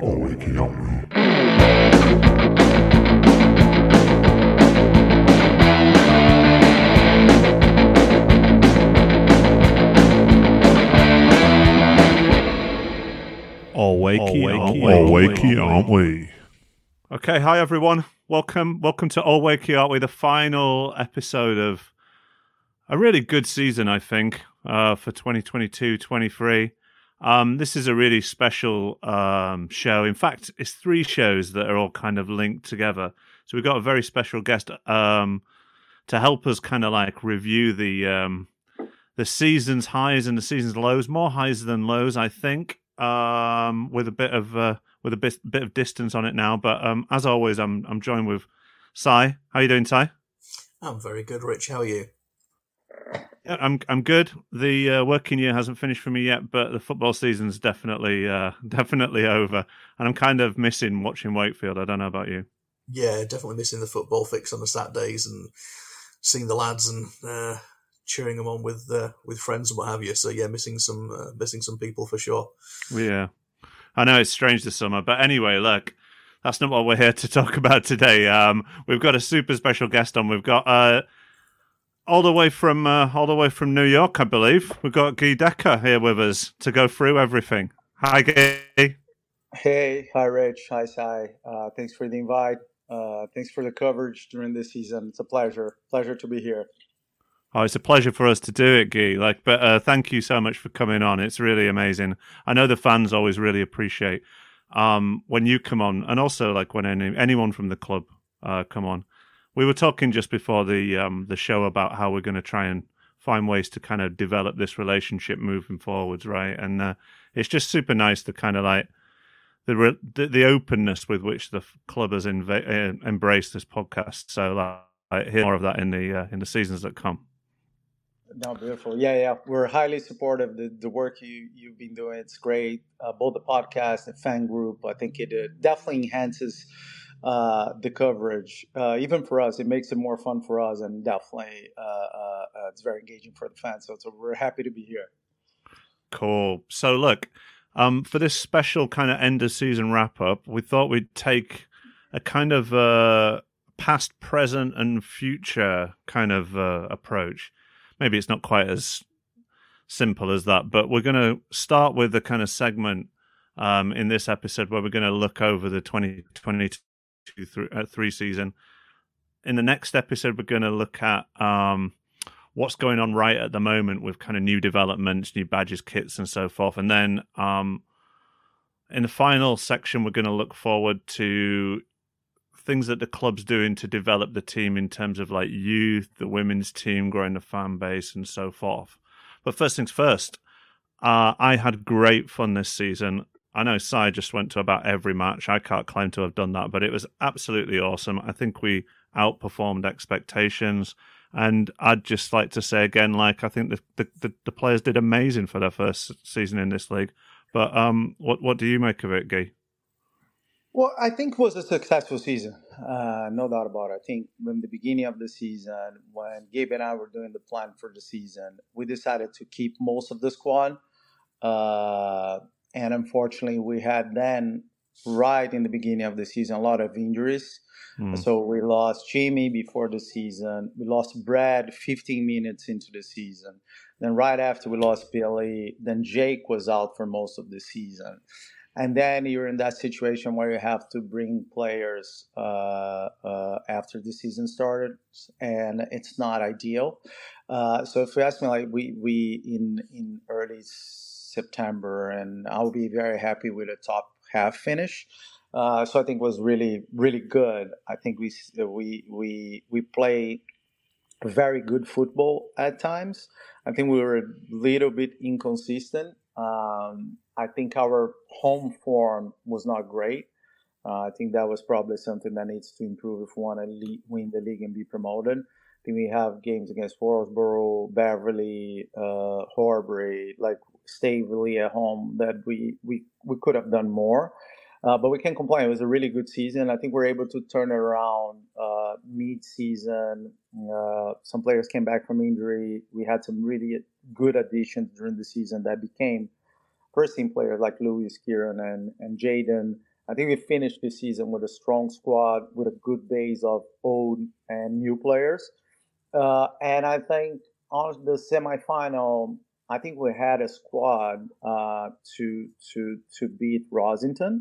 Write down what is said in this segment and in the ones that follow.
All Wakey Aren't We? All Wakey Aren't We? Okay, hi everyone. Welcome to All Wakey Aren't We, the final episode of a really good season, I think, for 2022-23. This is a really special show. In fact, it's three shows that are all kind of linked together. So we've got a very special guest to help us kind of like review the season's highs and the season's lows. More highs than lows, I think, with a bit of distance on it now. But as always, I'm joined with Si. How are you doing, Si? I'm very good, Rich. How are you? I'm good. The working year hasn't finished for me yet, but the football season's definitely over, and I'm kind of missing watching Wakefield. I don't know about you. Yeah, definitely missing the football fix on the Saturdays and seeing the lads and cheering them on with friends and what have you. So yeah, missing some people for sure. Yeah, I know it's strange this summer, but anyway, look. That's not what we're here to talk about today. We've got a super special guest on. We've got all the way from New York, I believe. We've got Guy Decker here with us to go through everything. Hi, Guy. Hey, hi, Rich. Hi, Si. Thanks for the invite. Thanks for the coverage during this season. It's a pleasure to be here. Oh, it's a pleasure for us to do it, Guy. But thank you so much for coming on. It's really amazing. I know the fans always really appreciate when you come on, and also like when anyone from the club come on. We were talking just before the show about how we're going to try and find ways to kind of develop this relationship moving forwards, right? And it's just super nice to kind of like the openness with which the club has embraced this podcast. So like hear more of that in the seasons that come. No, beautiful. Yeah. We're highly supportive of the work you've been doing. It's great. Both the podcast and fan group, I think it definitely enhances the coverage, even for us. It makes it more fun for us, and definitely it's very engaging for the fans, so we're happy to be here. Cool. So look, for this special kind of end of season wrap up, we thought we'd take a kind of past, present and future kind of approach. Maybe it's not quite as simple as that, but we're going to start with the kind of segment in this episode where we're going to look over the 2022 three season. In the next episode, we're going to look at what's going on right at the moment with kind of new developments, new badges, kits and so forth, and then in the final section we're going to look forward to things that the club's doing to develop the team in terms of like youth, the women's team, growing the fan base and so forth. But first things first, I had great fun this season. I know Si just went to about every match. I can't claim to have done that, but it was absolutely awesome. I think we outperformed expectations. And I'd just like to say again, like I think the players did amazing for their first season in this league. But what do you make of it, Guy? Well, I think it was a successful season, no doubt about it. I think in the beginning of the season, when Gabe and I were doing the plan for the season, we decided to keep most of the squad. And unfortunately, we had then, right in the beginning of the season, a lot of injuries. So we lost Jimmy before the season. We lost Brad 15 minutes into the season. Then right after, we lost Billy. Then Jake was out for most of the season. And then you're in that situation where you have to bring players after the season started, and it's not ideal. So if you ask me, like we in early September, and I'll be very happy with a top half finish. So I think it was really, really good. I think we play very good football at times. I think we were a little bit inconsistent. I think our home form was not great. I think that was probably something that needs to improve if we want to win the league and be promoted. I think we have games against Walsborough, Beverly, Horbury, like Stavely at home, that we could have done more. But we can't complain. It was a really good season. I think we're able to turn around mid-season. Some players came back from injury. We had some really good additions during the season that became first-team players like Louis, Kieran, and Jaden. I think we finished this season with a strong squad, with a good base of old and new players. And I think on the semifinal, I think we had a squad to beat Rossington.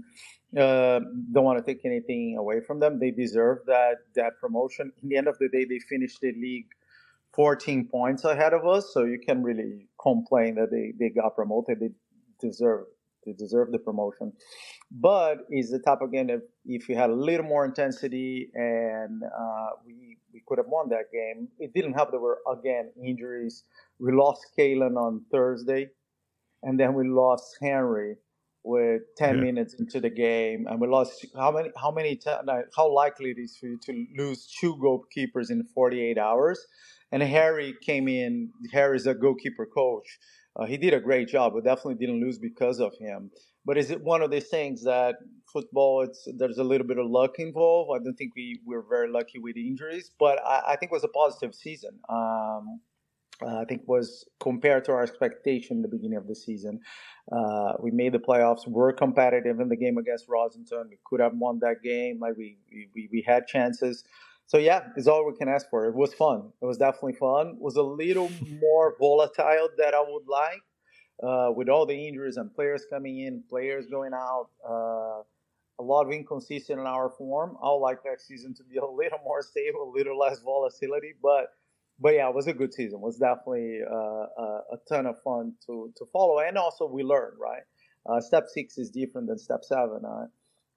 Don't want to take anything away from them. They deserve that promotion. In the end of the day, they finished the league 14 points ahead of us, so you can really complain that they got promoted. They deserve the promotion. But it's the type of game that if you had a little more intensity and we could have won that game. It didn't help. There were, again, injuries. We lost Kalen on Thursday, and then we lost Henry with 10 minutes into the game. And we lost how likely it is for you to lose two goalkeepers in 48 hours. And Harry came in. Harry's a goalkeeper coach. He did a great job. We definitely didn't lose because of him. But is it one of these things that football, there's a little bit of luck involved? I don't think we're very lucky with injuries. But I think it was a positive season. I think it was compared to our expectation at the beginning of the season. We made the playoffs. We're competitive in the game against Rossington. We could have won that game. Like we had chances. So, yeah, it's all we can ask for. It was fun. It was definitely fun. It was a little more volatile than I would like, with all the injuries and players coming in, players going out, a lot of inconsistent in our form. I would like that season to be a little more stable, a little less volatility. But yeah, it was a good season. It was definitely a ton of fun to follow. And also we learned, right? Step 6 is different than step 7.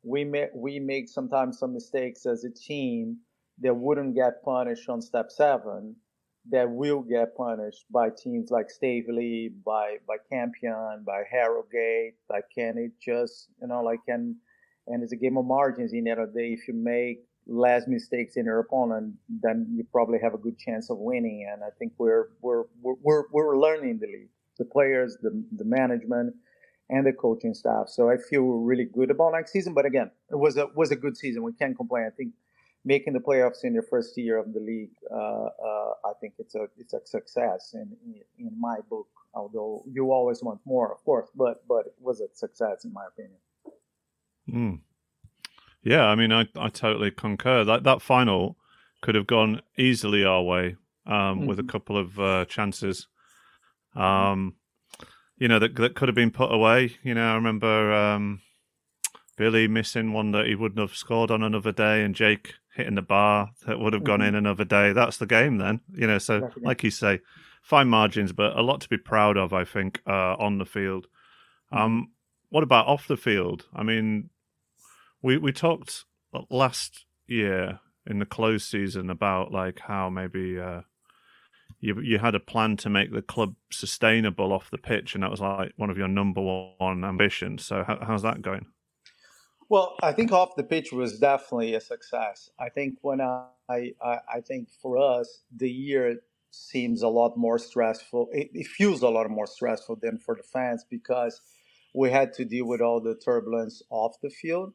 We make sometimes some mistakes as a team that wouldn't get punished on step 7, that will get punished by teams like Stavely, by Campion, by Harrogate. And it's a game of margins in the end of the day. If you make less mistakes in your opponent, then you probably have a good chance of winning. And I think we're learning the league, the players, the management, and the coaching staff. So I feel really good about next season. But again, it was a good season. We can't complain. I think making the playoffs in your first year of the league, I think it's a success in my book. Although you always want more, of course, but it was a success in my opinion. Mm. Yeah, I mean, I totally concur. That final could have gone easily our way, with a couple of chances, that could have been put away. I remember Billy missing one that he wouldn't have scored on another day, and Jake hitting the bar that would have gone in another day. That's the game then, so definitely. Like you say, fine margins, but a lot to be proud of, I think, on the field. What about off the field? I mean, we talked last year in the close season about like how maybe you had a plan to make the club sustainable off the pitch, and that was like one of your number one ambitions. So how's that going? Well, I think off the pitch was definitely a success. I think when I think for us, the year seems a lot more stressful. It feels a lot more stressful than for the fans because we had to deal with all the turbulence off the field.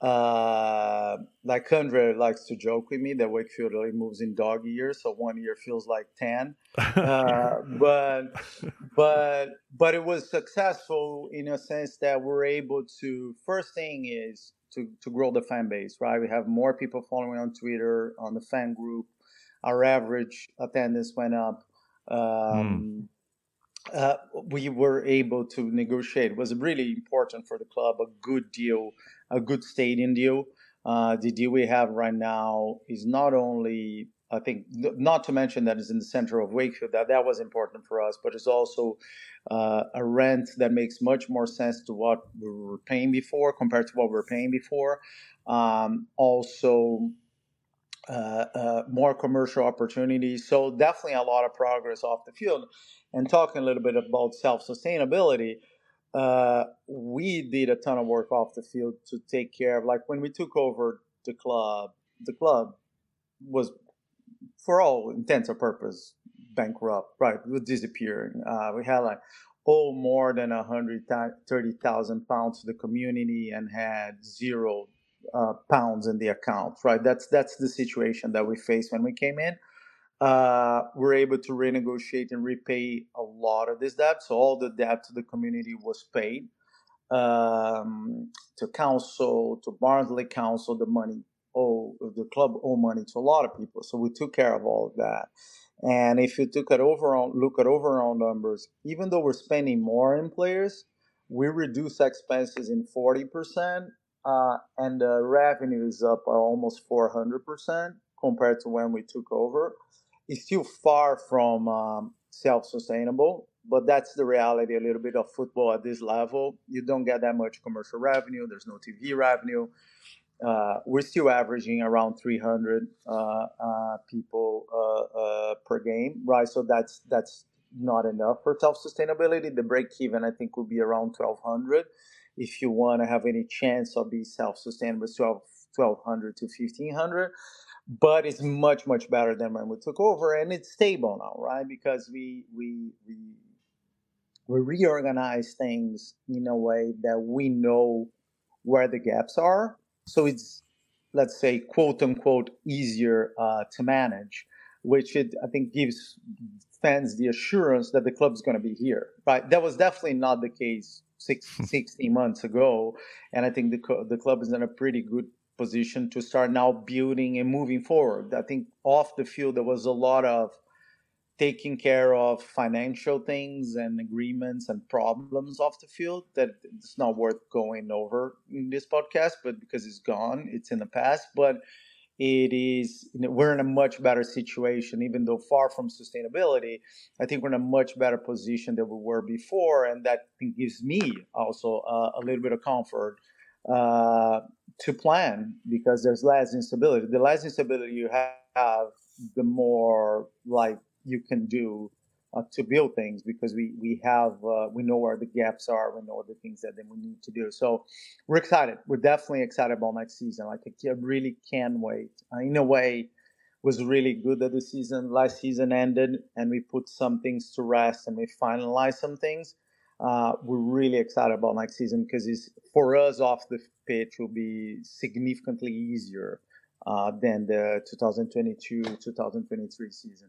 Like Andre likes to joke with me that Wakefield only moves in dog years, so 1 year feels like 10. But it was successful in a sense that we're able to. First thing is to grow the fan base, right? We have more people following on Twitter, on the fan group. Our average attendance went up. We were able to negotiate. It was really important for the club, a good deal, a good stadium deal. The deal we have right now is not only, I think, not to mention that it's in the center of Wakefield, that was important for us, but it's also a rent that makes much more sense to what we were paying before compared to what we were paying before. More commercial opportunities. So definitely a lot of progress off the field. And talking a little bit about self-sustainability, we did a ton of work off the field to take care of, like when we took over the club was for all intents and purposes bankrupt, right? It was disappearing. We had like more than 130,000 pounds to the community and had zero pounds in the account, right? That's the situation that we faced when we came in. We're able to renegotiate and repay a lot of this debt. So all the debt to the community was paid. to council, to Barnsley Council, the money the club owe money to a lot of people. So we took care of all of that. And if you look at overall numbers, even though we're spending more in players, we reduce expenses in 40%, and the revenue is up almost 400% compared to when we took over. It's still far from self-sustainable, but that's the reality a little bit of football at this level. You don't get that much commercial revenue. There's no TV revenue. We're still averaging around 300 people per game, right? So that's not enough for self-sustainability. The break-even, I think, would be around 1,200. If you want to have any chance of being self-sustainable, 1,200 to 1,500. But it's much, much better than when we took over, and it's stable now, right? Because we reorganize things in a way that we know where the gaps are. So it's, let's say, quote unquote, easier to manage, which I think gives fans the assurance that the club's going to be here, right? That was definitely not the case 16 months ago, and I think the club is in a pretty good position to start now building and moving forward. I think off the field there was a lot of taking care of financial things and agreements and problems off the field that it's not worth going over in this podcast, but because it's gone, it's in the past. But it is, we're in a much better situation, even though far from sustainability. I think we're in a much better position than we were before, and that gives me also a little bit of comfort to plan, because there's less instability. The less instability you have, the more like you can do to build things, because we know where the gaps are, we know the things that then we need to do. So we're excited. We're definitely excited about next season. Like, I really can't wait. In a way, was really good that the season last season ended and we put some things to rest and we finalized some things. We're really excited about next season, because it's, for us off the pitch, will be significantly easier than the 2022-2023 season.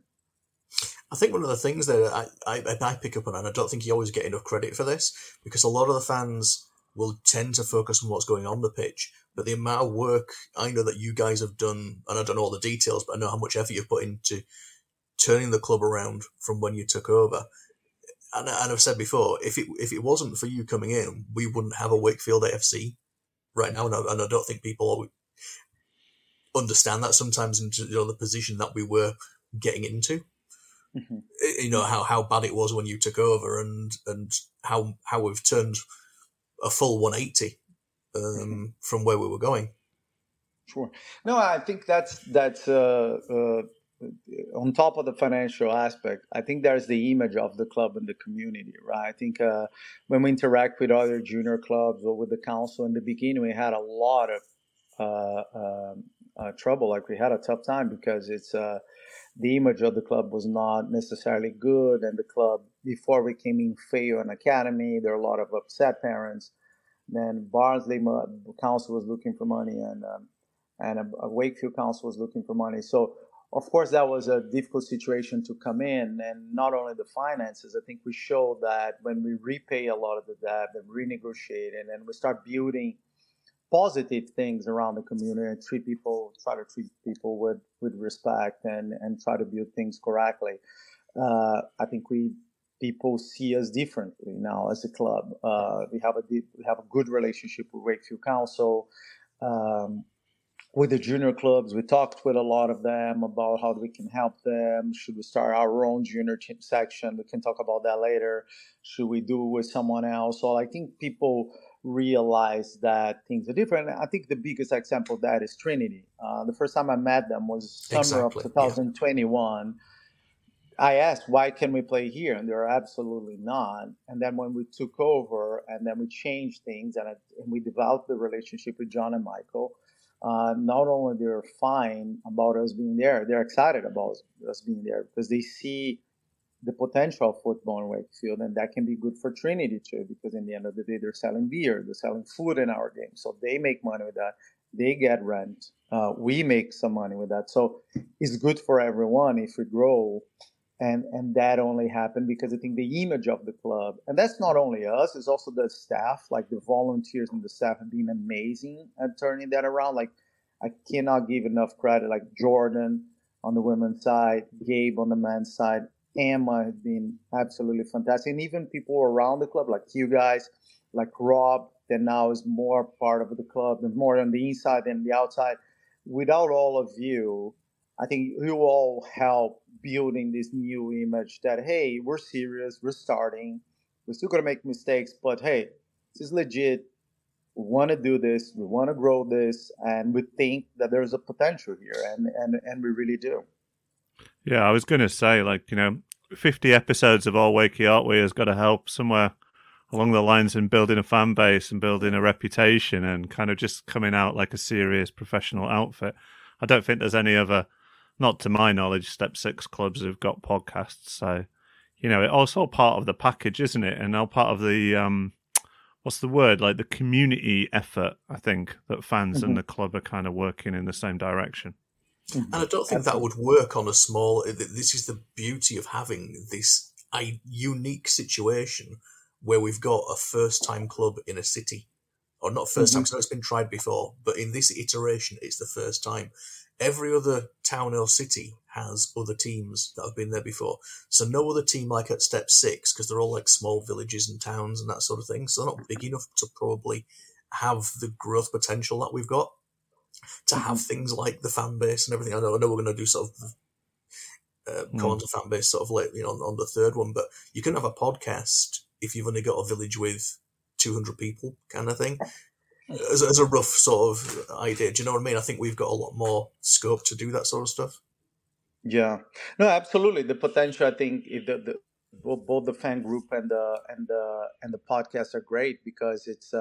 I think one of the things that I pick up on, and I don't think you always get enough credit for this, because a lot of the fans will tend to focus on what's going on the pitch, but the amount of work I know that you guys have done, and I don't know all the details, but I know how much effort you've put into turning the club around from when you took over. And I've said before, if it wasn't for you coming in, we wouldn't have a Wakefield AFC right now, and I don't think people understand that sometimes, into the position that we were getting into. Mm-hmm. You know how bad it was when you took over, and how we've turned a full 180 mm-hmm. from where we were going. Sure. No, I think that's on top of the financial aspect. I think there's the image of the club and the community, right? I think when we interact with other junior clubs or with the council, in the beginning we had a lot of trouble. Like, we had a tough time, because it's the image of the club was not necessarily good, and the club, before we came in, failed an academy. There are a lot of upset parents. Then Barnsley Council was looking for money, and Wakefield Council was looking for money. So, of course, that was a difficult situation to come in, and not only the finances. I think we showed that when we repay a lot of the debt and renegotiate it, and we start building positive things around the community and try to treat people with respect and try to build things correctly. I think people see us differently now as a club. We have a good relationship with Wakefield Council, with the junior clubs. We talked with a lot of them about how we can help them. Should we start our own junior team section? We can talk about that later. Should we do it with someone else? So I think people realize that things are different. I think the biggest example of that is Trinity. The first time I met them was summer of 2021. Yeah. I asked, why can we play here? And they were absolutely not. And then when we took over, and then we changed things, and we developed the relationship with John and Michael, not only they're fine about us being there, they're excited about us being there, because they see the potential of football in Wakefield, and that can be good for Trinity too, because in the end of the day, they're selling beer, they're selling food in our game, so they make money with that. They get rent. We make some money with that, so it's good for everyone if we grow And that only happened because I think the image of the club, and that's not only us, it's also the staff, like the volunteers and the staff have been amazing at turning that around. Like, I cannot give enough credit, like Jordan on the women's side, Gabe on the men's side, Emma has been absolutely fantastic. And even people around the club, like you guys, like Rob, that now is more part of the club and more on the inside than the outside. Without all of you, I think you all help building this new image that, hey, we're serious, we're starting, we're still going to make mistakes, but hey, this is legit. We want to do this, we want to grow this, and we think that there's a potential here, and we really do. Yeah, I was going to say, like, 50 episodes of All Wakey Aren't We has got to help somewhere along the lines in building a fan base and building a reputation and kind of just coming out like a serious professional outfit. I don't think there's any other, not to my knowledge, Step 6 clubs have got podcasts. So, it's also part of the package, isn't it? And all part of the, what's the word? Like the community effort, I think, that fans and the club are kind of working in the same direction. And I don't think that would work on a small, this is the beauty of having this unique situation where we've got a first-time club in a city. Or not first time, because it's been tried before, but in this iteration, it's the first time. Every other town or city has other teams that have been there before. So no other team like at Step 6, because they're all like small villages and towns and that sort of thing. So they're not big enough to probably have the growth potential that we've got to have things like the fan base and everything. I know we're going to do sort of come on to fan base sort of late, on the third one, but you can have a podcast if you've only got a village with 200 people kind of thing as a rough sort of idea. Do you know what I mean? I think we've got a lot more scope to do that sort of stuff. Yeah, no, absolutely. The potential, I think, if both the fan group and the podcast are great, because it's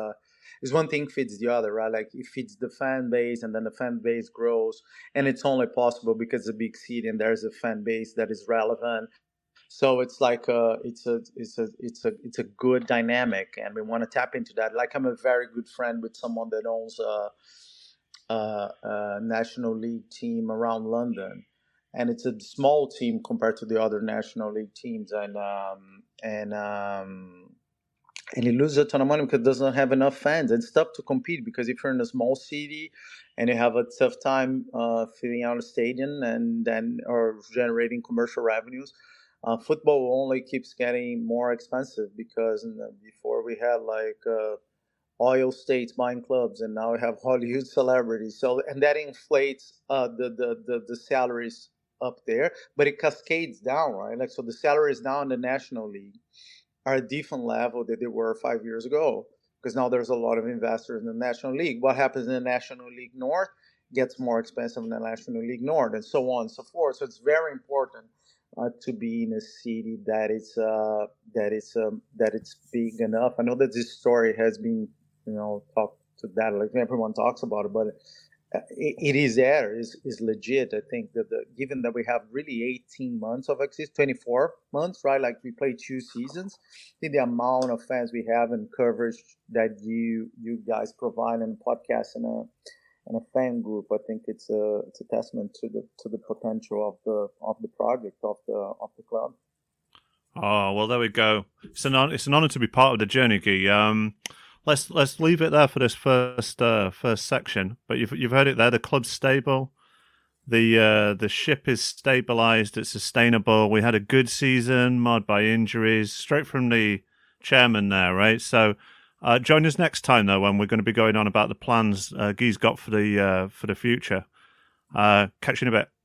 one thing feeds the other, right? Like it feeds the fan base, and then the fan base grows, and it's only possible because it's a big city and there's a fan base that is relevant. So it's like it's a good dynamic, and we want to tap into that. Like I'm a very good friend with someone that owns a National League team around London, and it's a small team compared to the other National League teams, and he loses a ton of money because it doesn't have enough fans and stuff to compete. Because if you're in a small city and you have a tough time filling out a stadium or generating commercial revenues. Football only keeps getting more expensive, because before we had like oil states buying clubs, and now we have Hollywood celebrities. So and that inflates the salaries up there, but it cascades down, right? Like so, the salaries now in the National League are a different level that they were 5 years ago, because now there's a lot of investors in the National League. What happens in the National League North gets more expensive in the National League North, and so on and so forth. So it's very important. To be in a city that it's big enough. I know that this story has been, talked to that, like everyone talks about it, but it is there, is legit. I think that given that we have really 18 months of exist, 24 months, right? Like we play 2 seasons. I think the amount of fans we have and coverage that you guys provide in podcasts and a fan group, I think it's a testament to the potential of the project of the club. Oh well, there we go. It's an honour to be part of the journey, Guy. Let's leave it there for this first section. But you've heard it there. The club's stable. The ship is stabilised. It's sustainable. We had a good season, marred by injuries. Straight from the chairman there, right? So. Join us next time, though, when we're going to be going on about the plans Guy's got for the future. Catch you in a bit.